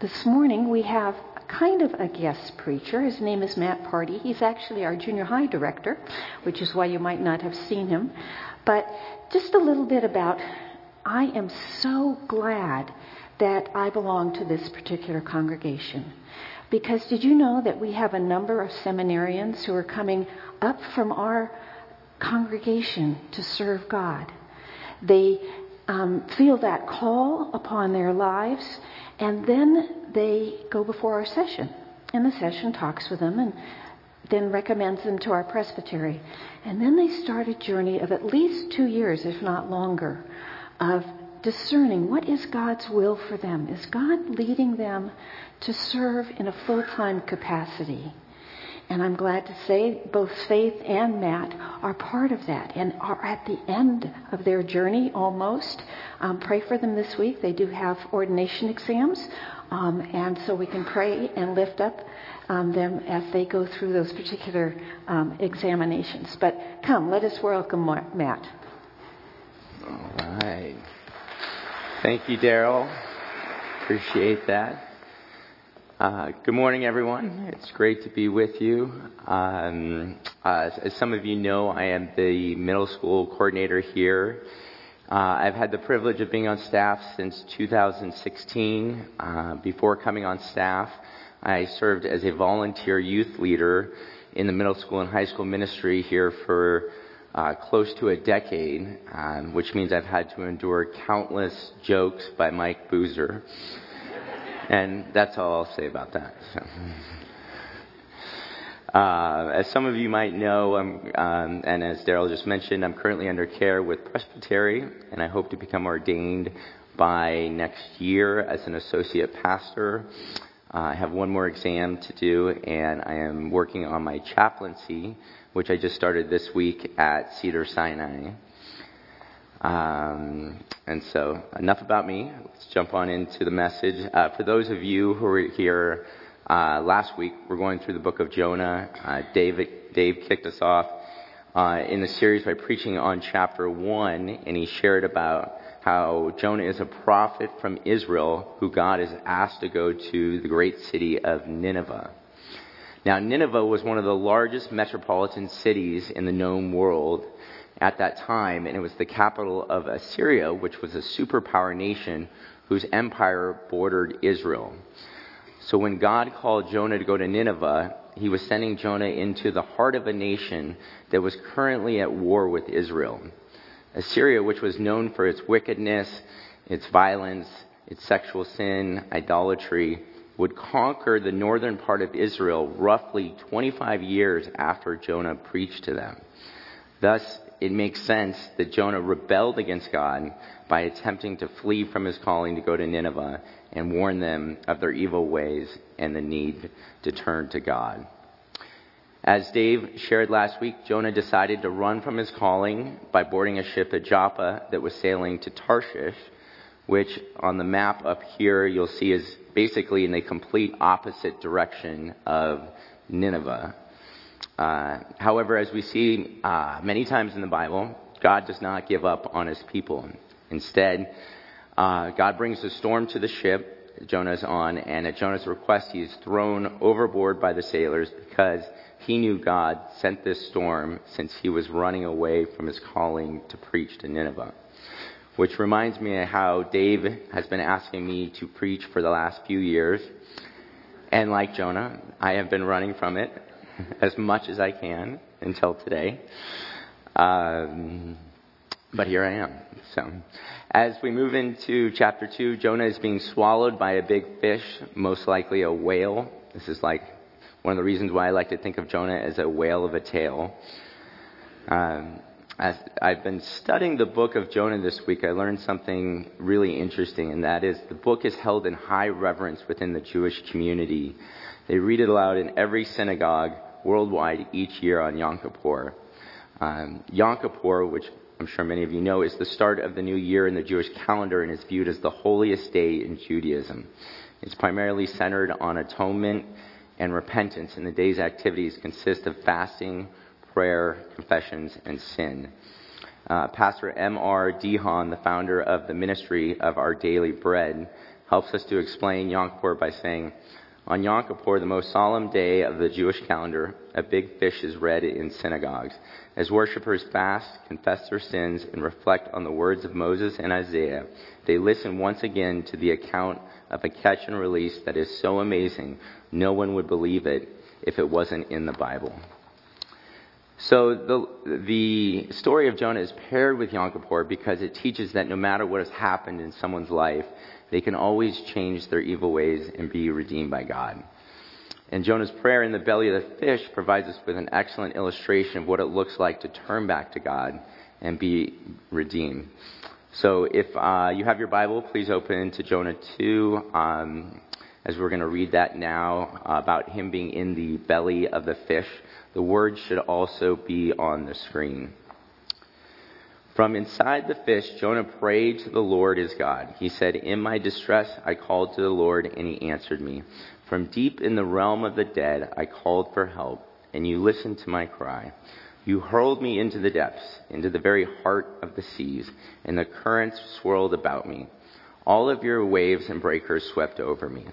This morning we have kind of a guest preacher. His name is Matt Party. He's actually our junior high director, which is why you might not have seen him. But just a little bit about, I am so glad that I belong to this particular congregation. Because did you know that we have a number of seminarians who are coming up from our congregation to serve God? They feel that call upon their lives, and then they go before our session. And the session talks with them and then recommends them to our presbytery. And then they start a journey of at least 2 years, if not longer, of discerning what is God's will for them. Is God leading them to serve in a full-time capacity? And I'm glad to say both Faith and Matt are part of that and are at the end of their journey almost. Pray for them this week. They do have ordination exams, and so we can pray and lift up them as they go through those particular examinations. But come, let us welcome Matt. All right. Thank you, Darryl. Appreciate that. Good morning, everyone. It's great to be with you. As some of you know, I am the middle school coordinator here. I've had the privilege of being on staff since 2016. Before coming on staff, I served as a volunteer youth leader in the middle school and high school ministry here for close to a decade, which means I've had to endure countless jokes by Mike Boozer. And that's all I'll say about that. So. As some of you might know, and as Darryl just mentioned, I'm currently under care with Presbytery, and I hope to become ordained by next year as an associate pastor. I have one more exam to do, and I am working on my chaplaincy, which I just started this week at Cedars-Sinai. And so enough about me. Let's jump on into the message. For those of you who were here last week, we're going through the book of Jonah. Dave kicked us off in the series by preaching on chapter 1, and he shared about how Jonah is a prophet from Israel who God has asked to go to the great city of Nineveh. Now, Nineveh was one of the largest metropolitan cities in the known world at that time, and it was the capital of Assyria, which was a superpower nation whose empire bordered Israel. So when God called Jonah to go to Nineveh, he was sending Jonah into the heart of a nation that was currently at war with Israel. Assyria, which was known for its wickedness, its violence, its sexual sin, idolatry, would conquer the northern part of Israel roughly 25 years after Jonah preached to them. Thus, it makes sense that Jonah rebelled against God by attempting to flee from his calling to go to Nineveh and warn them of their evil ways and the need to turn to God. As Dave shared last week, Jonah decided to run from his calling by boarding a ship at Joppa that was sailing to Tarshish, which on the map up here you'll see is basically in the complete opposite direction of Nineveh. However, as we see many times in the Bible, God does not give up on his people. Instead, God brings a storm to the ship Jonah's on, and at Jonah's request, he is thrown overboard by the sailors because he knew God sent this storm since he was running away from his calling to preach to Nineveh. Which reminds me of how Dave has been asking me to preach for the last few years. And like Jonah, I have been running from it as much as I can until today. But here I am. So, as we move into chapter 2, Jonah is being swallowed by a big fish, most likely a whale. This is like one of the reasons why I like to think of Jonah as a whale of a tale. As I've been studying the book of Jonah this week, I learned something really interesting, and that is the book is held in high reverence within the Jewish community. They read it aloud in every synagogue worldwide each year on Yom Kippur. Yom Kippur, which I'm sure many of you know, is the start of the new year in the Jewish calendar and is viewed as the holiest day in Judaism. It's primarily centered on atonement and repentance, and the day's activities consist of fasting, prayer, confessions, and sin. Pastor M.R. DeHaan, the founder of the ministry of Our Daily Bread, helps us to explain Yom Kippur by saying, on Yom Kippur, the most solemn day of the Jewish calendar, a big fish is read in synagogues. As worshipers fast, confess their sins, and reflect on the words of Moses and Isaiah, they listen once again to the account of a catch and release that is so amazing, no one would believe it if it wasn't in the Bible. So the story of Jonah is paired with Yom Kippur because it teaches that no matter what has happened in someone's life, they can always change their evil ways and be redeemed by God. And Jonah's prayer in the belly of the fish provides us with an excellent illustration of what it looks like to turn back to God and be redeemed. So if you have your Bible, please open to Jonah 2, as we're going to read that now, about him being in the belly of the fish. The word should also be on the screen. From inside the fish, Jonah prayed to the Lord his God. He said, "In my distress, I called to the Lord, and he answered me. From deep in the realm of the dead, I called for help, and you listened to my cry. You hurled me into the depths, into the very heart of the seas, and the currents swirled about me. All of your waves and breakers swept over me.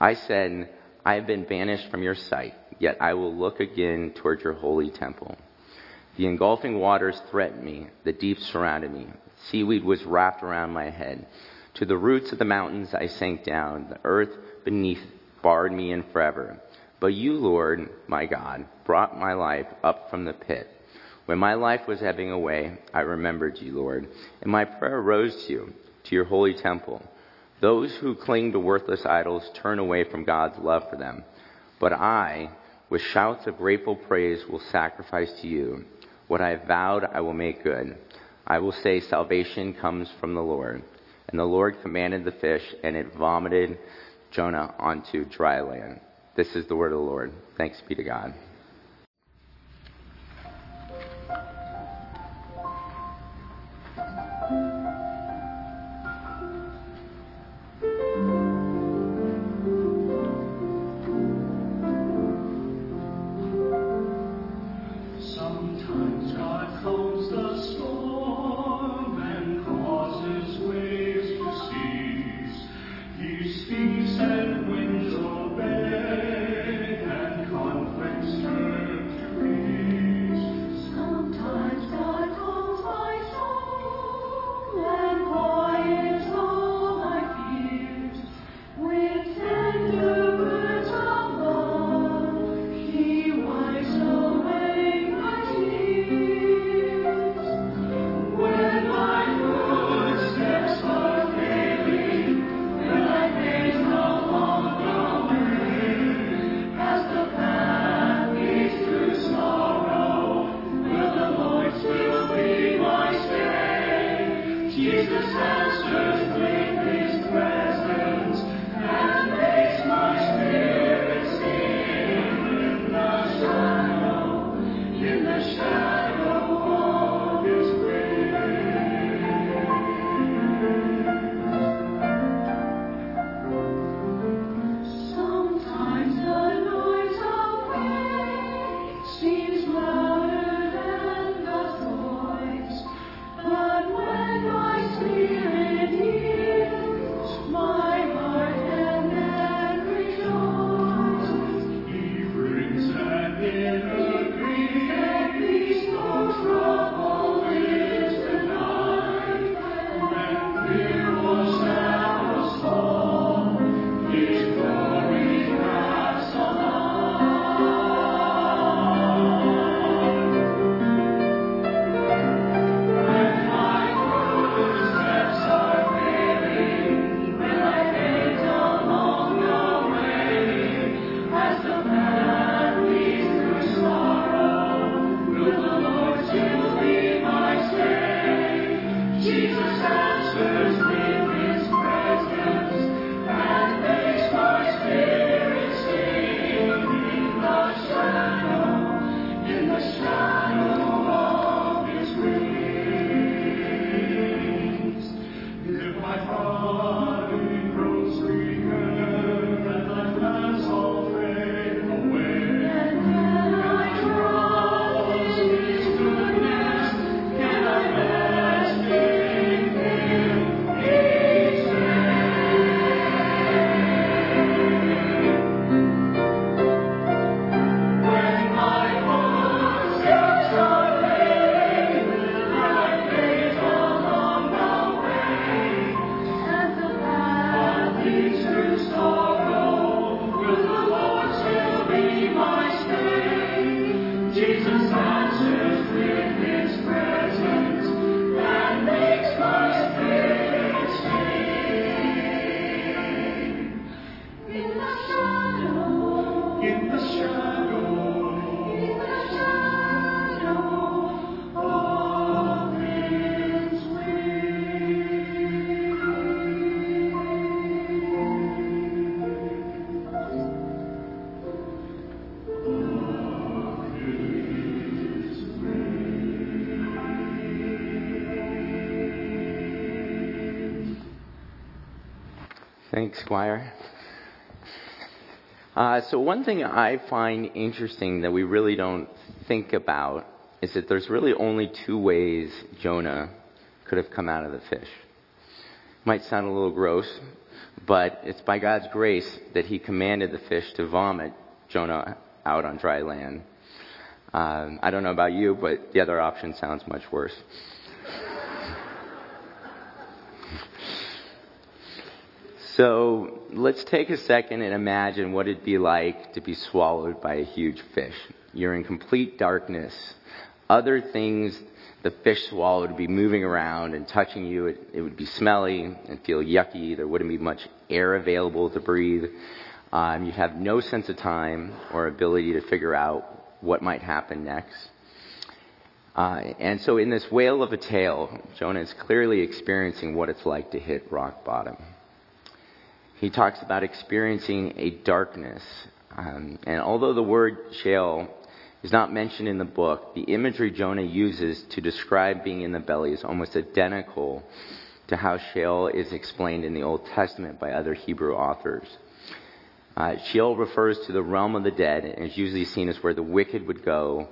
I said, I have been banished from your sight, yet I will look again toward your holy temple. The engulfing waters threatened me. The deep surrounded me. Seaweed was wrapped around my head. To the roots of the mountains I sank down. The earth beneath barred me in forever. But you, Lord, my God, brought my life up from the pit. When my life was ebbing away, I remembered you, Lord, and my prayer rose to you, to your holy temple. Those who cling to worthless idols turn away from God's love for them. But I, with shouts of grateful praise, will sacrifice to you. What I have vowed, I will make good. I will say, salvation comes from the Lord. And the Lord commanded the fish, and it vomited Jonah onto dry land." This is the word of the Lord. Thanks be to God. Thanks, choir. So one thing I find interesting that we really don't think about is that there's really only two ways Jonah could have come out of the fish. Might sound a little gross, but it's by God's grace that he commanded the fish to vomit Jonah out on dry land. I don't know about you, but the other option sounds much worse. So let's take a second and imagine what it'd be like to be swallowed by a huge fish. You're in complete darkness. Other things the fish swallowed would be moving around and touching you. It would be smelly and feel yucky. There wouldn't be much air available to breathe. You'd have no sense of time or ability to figure out what might happen next. And so in this whale of a tale, Jonah is clearly experiencing what it's like to hit rock bottom. He talks about experiencing a darkness. And although the word Sheol is not mentioned in the book, the imagery Jonah uses to describe being in the belly is almost identical to how Sheol is explained in the Old Testament by other Hebrew authors. Sheol refers to the realm of the dead and is usually seen as where the wicked would go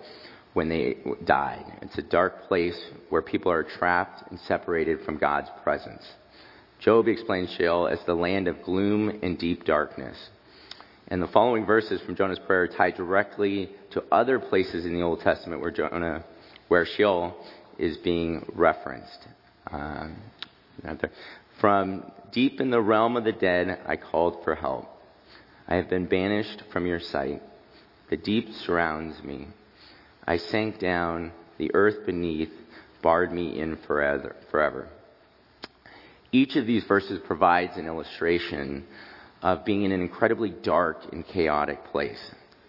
when they died. It's a dark place where people are trapped and separated from God's presence. Job explains Sheol as the land of gloom and deep darkness. And the following verses from Jonah's prayer tie directly to other places in the Old Testament where Sheol is being referenced. From deep in the realm of the dead, I called for help. I have been banished from your sight. The deep surrounds me. I sank down. The earth beneath barred me in forever. Each of these verses provides an illustration of being in an incredibly dark and chaotic place.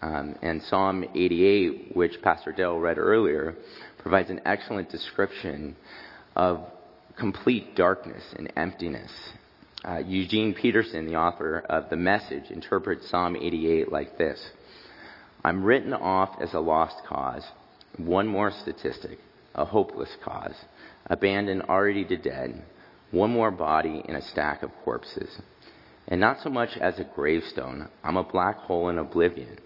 And Psalm 88, which Pastor Dale read earlier, provides an excellent description of complete darkness and emptiness. Eugene Peterson, the author of The Message, interprets Psalm 88 like this. I'm written off as a lost cause, one more statistic, a hopeless cause, abandoned already to dead, one more body in a stack of corpses. And not so much as a gravestone. I'm a black hole in oblivion.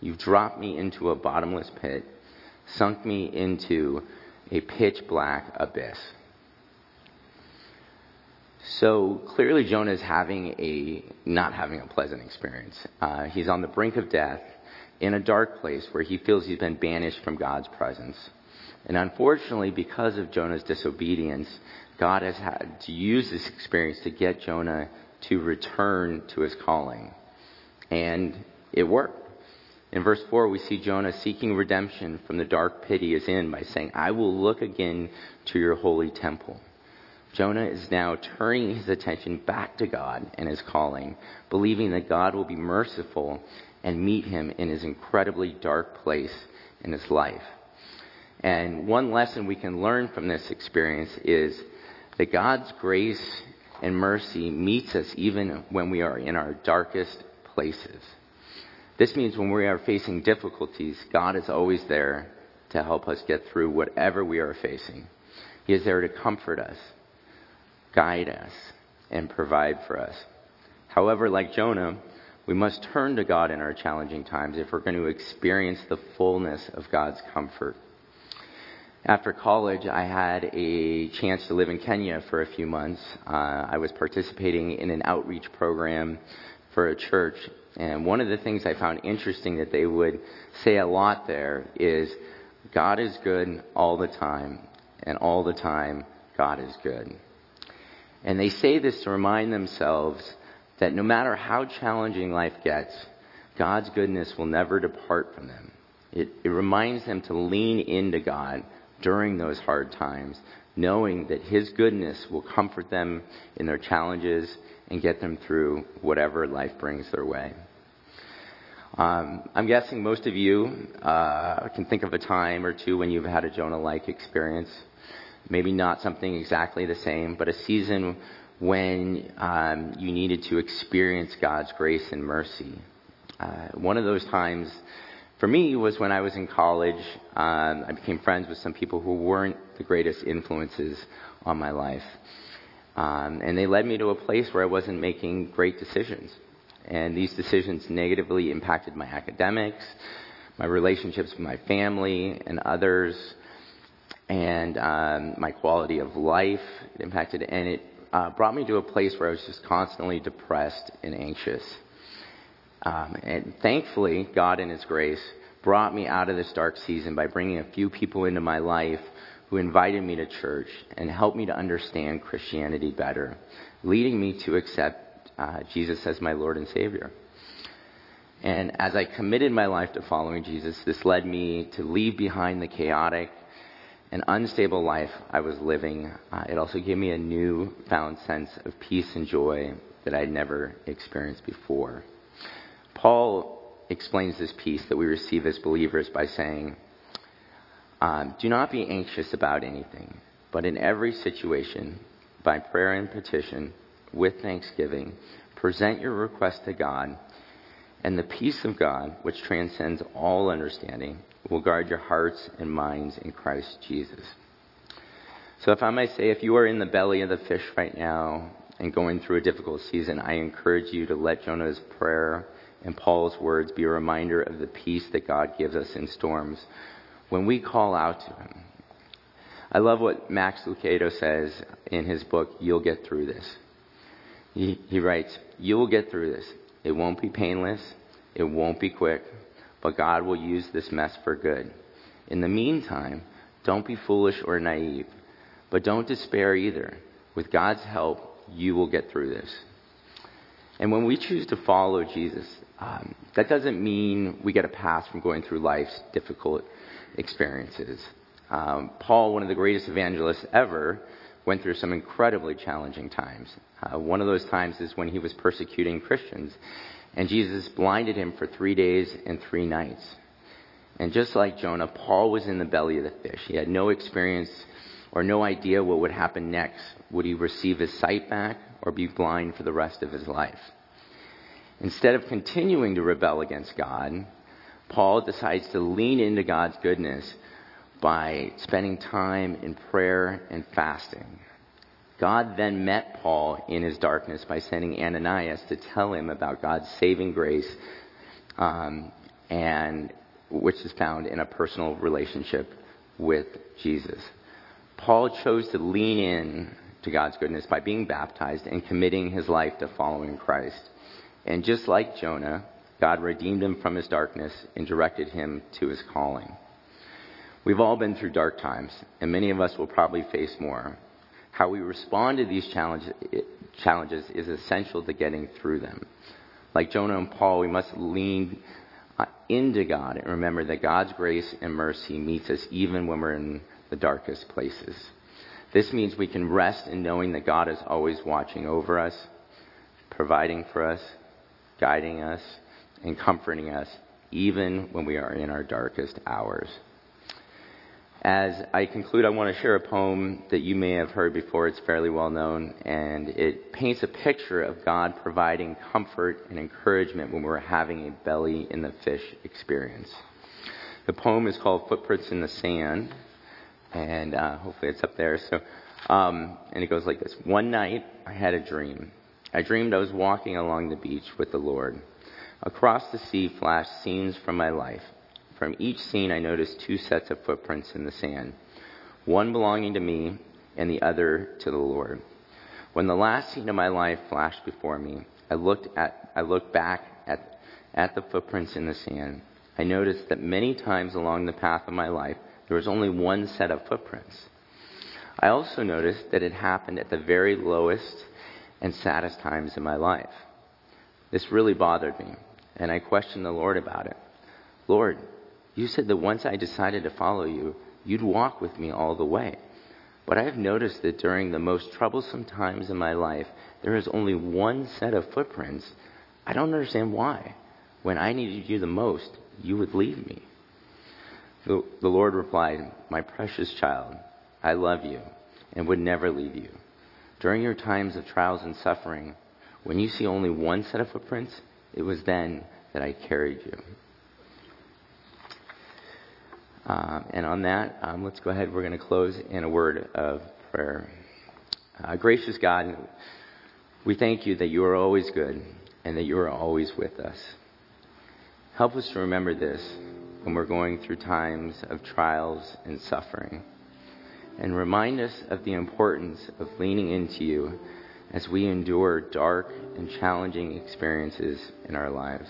You've dropped me into a bottomless pit, sunk me into a pitch-black abyss. So clearly Jonah is not having a pleasant experience. He's on the brink of death in a dark place where he feels he's been banished from God's presence. And unfortunately, because of Jonah's disobedience, God has had to use this experience to get Jonah to return to his calling. And it worked. In verse 4, we see Jonah seeking redemption from the dark pit he is in by saying, I will look again to your holy temple. Jonah is now turning his attention back to God and his calling, believing that God will be merciful and meet him in his incredibly dark place in his life. And one lesson we can learn from this experience is that God's grace and mercy meets us even when we are in our darkest places. This means when we are facing difficulties, God is always there to help us get through whatever we are facing. He is there to comfort us, guide us, and provide for us. However, like Jonah, we must turn to God in our challenging times if we're going to experience the fullness of God's comfort. After college, I had a chance to live in Kenya for a few months. I was participating in an outreach program for a church, and one of the things I found interesting that they would say a lot there is, God is good all the time, and all the time, God is good. And they say this to remind themselves that no matter how challenging life gets, God's goodness will never depart from them. It reminds them to lean into God during those hard times, knowing that his goodness will comfort them in their challenges and get them through whatever life brings their way. I'm guessing most of you can think of a time or two when you've had a Jonah-like experience. Maybe not something exactly the same, but a season when you needed to experience God's grace and mercy. One of those times for me was when I was in college. I became friends with some people who weren't the greatest influences on my life. And they led me to a place where I wasn't making great decisions. And these decisions negatively impacted my academics, my relationships with my family and others, and my quality of life. It impacted, and it brought me to a place where I was just constantly depressed and anxious. And thankfully, God in His grace brought me out of this dark season by bringing a few people into my life who invited me to church and helped me to understand Christianity better, leading me to accept Jesus as my Lord and Savior. And as I committed my life to following Jesus, this led me to leave behind the chaotic and unstable life I was living. It also gave me a newfound sense of peace and joy that I'd never experienced before. Paul explains this peace that we receive as believers by saying, do not be anxious about anything, but in every situation, by prayer and petition, with thanksgiving, present your request to God, and the peace of God, which transcends all understanding, will guard your hearts and minds in Christ Jesus. So if I may say, if you are in the belly of the fish right now and going through a difficult season, I encourage you to let Jonah's prayer and Paul's words be a reminder of the peace that God gives us in storms when we call out to Him. I love what Max Lucado says in his book, You'll Get Through This. He writes, "You will get through this. It won't be painless. It won't be quick. But God will use this mess for good. In the meantime, don't be foolish or naive. But don't despair either. With God's help, you will get through this." And when we choose to follow Jesus, that doesn't mean we get a pass from going through life's difficult experiences. Paul, one of the greatest evangelists ever, went through some incredibly challenging times. One of those times is when he was persecuting Christians, and Jesus blinded him for 3 days and 3 nights. And just like Jonah, Paul was in the belly of the fish. He had no experience or no idea what would happen next. Would he receive his sight back or be blind for the rest of his life? Instead of continuing to rebel against God, Paul decides to lean into God's goodness by spending time in prayer and fasting. God then met Paul in his darkness by sending Ananias to tell him about God's saving grace, and which is found in a personal relationship with Jesus. Paul chose to lean in to God's goodness by being baptized and committing his life to following Christ. And just like Jonah, God redeemed him from his darkness and directed him to his calling. We've all been through dark times, and many of us will probably face more. How we respond to these challenges is essential to getting through them. Like Jonah and Paul, we must lean into God and remember that God's grace and mercy meets us even when we're in the darkest places. This means we can rest in knowing that God is always watching over us, providing for us, guiding us, and comforting us, even when we are in our darkest hours. As I conclude, I want to share a poem that you may have heard before. It's fairly well known, and it paints a picture of God providing comfort and encouragement when we're having a belly in the fish experience. The poem is called Footprints in the Sand, and hopefully it's up there. And it goes like this. One night, I had a dream. I dreamed I was walking along the beach with the Lord. Across the sea flashed scenes from my life. From each scene, I noticed 2 sets of footprints in the sand, one belonging to me and the other to the Lord. When the last scene of my life flashed before me, I looked back at the footprints in the sand. I noticed that many times along the path of my life, there was only 1 set of footprints. I also noticed that it happened at the very lowest and saddest times in my life. This really bothered me, and I questioned the Lord about it. Lord, you said that once I decided to follow you, you'd walk with me all the way. But I have noticed that during the most troublesome times in my life, there is only 1 set of footprints. I don't understand why. When I needed you the most, you would leave me. The Lord replied, My precious child, I love you and would never leave you. During your times of trials and suffering, when you see only 1 set of footprints, it was then that I carried you. And on that, let's go ahead. We're going to close in a word of prayer. Gracious God, we thank you that you are always good and that you are always with us. Help us to remember this when we're going through times of trials and suffering. And remind us of the importance of leaning into you as we endure dark and challenging experiences in our lives.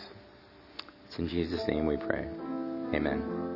It's in Jesus' name we pray. Amen.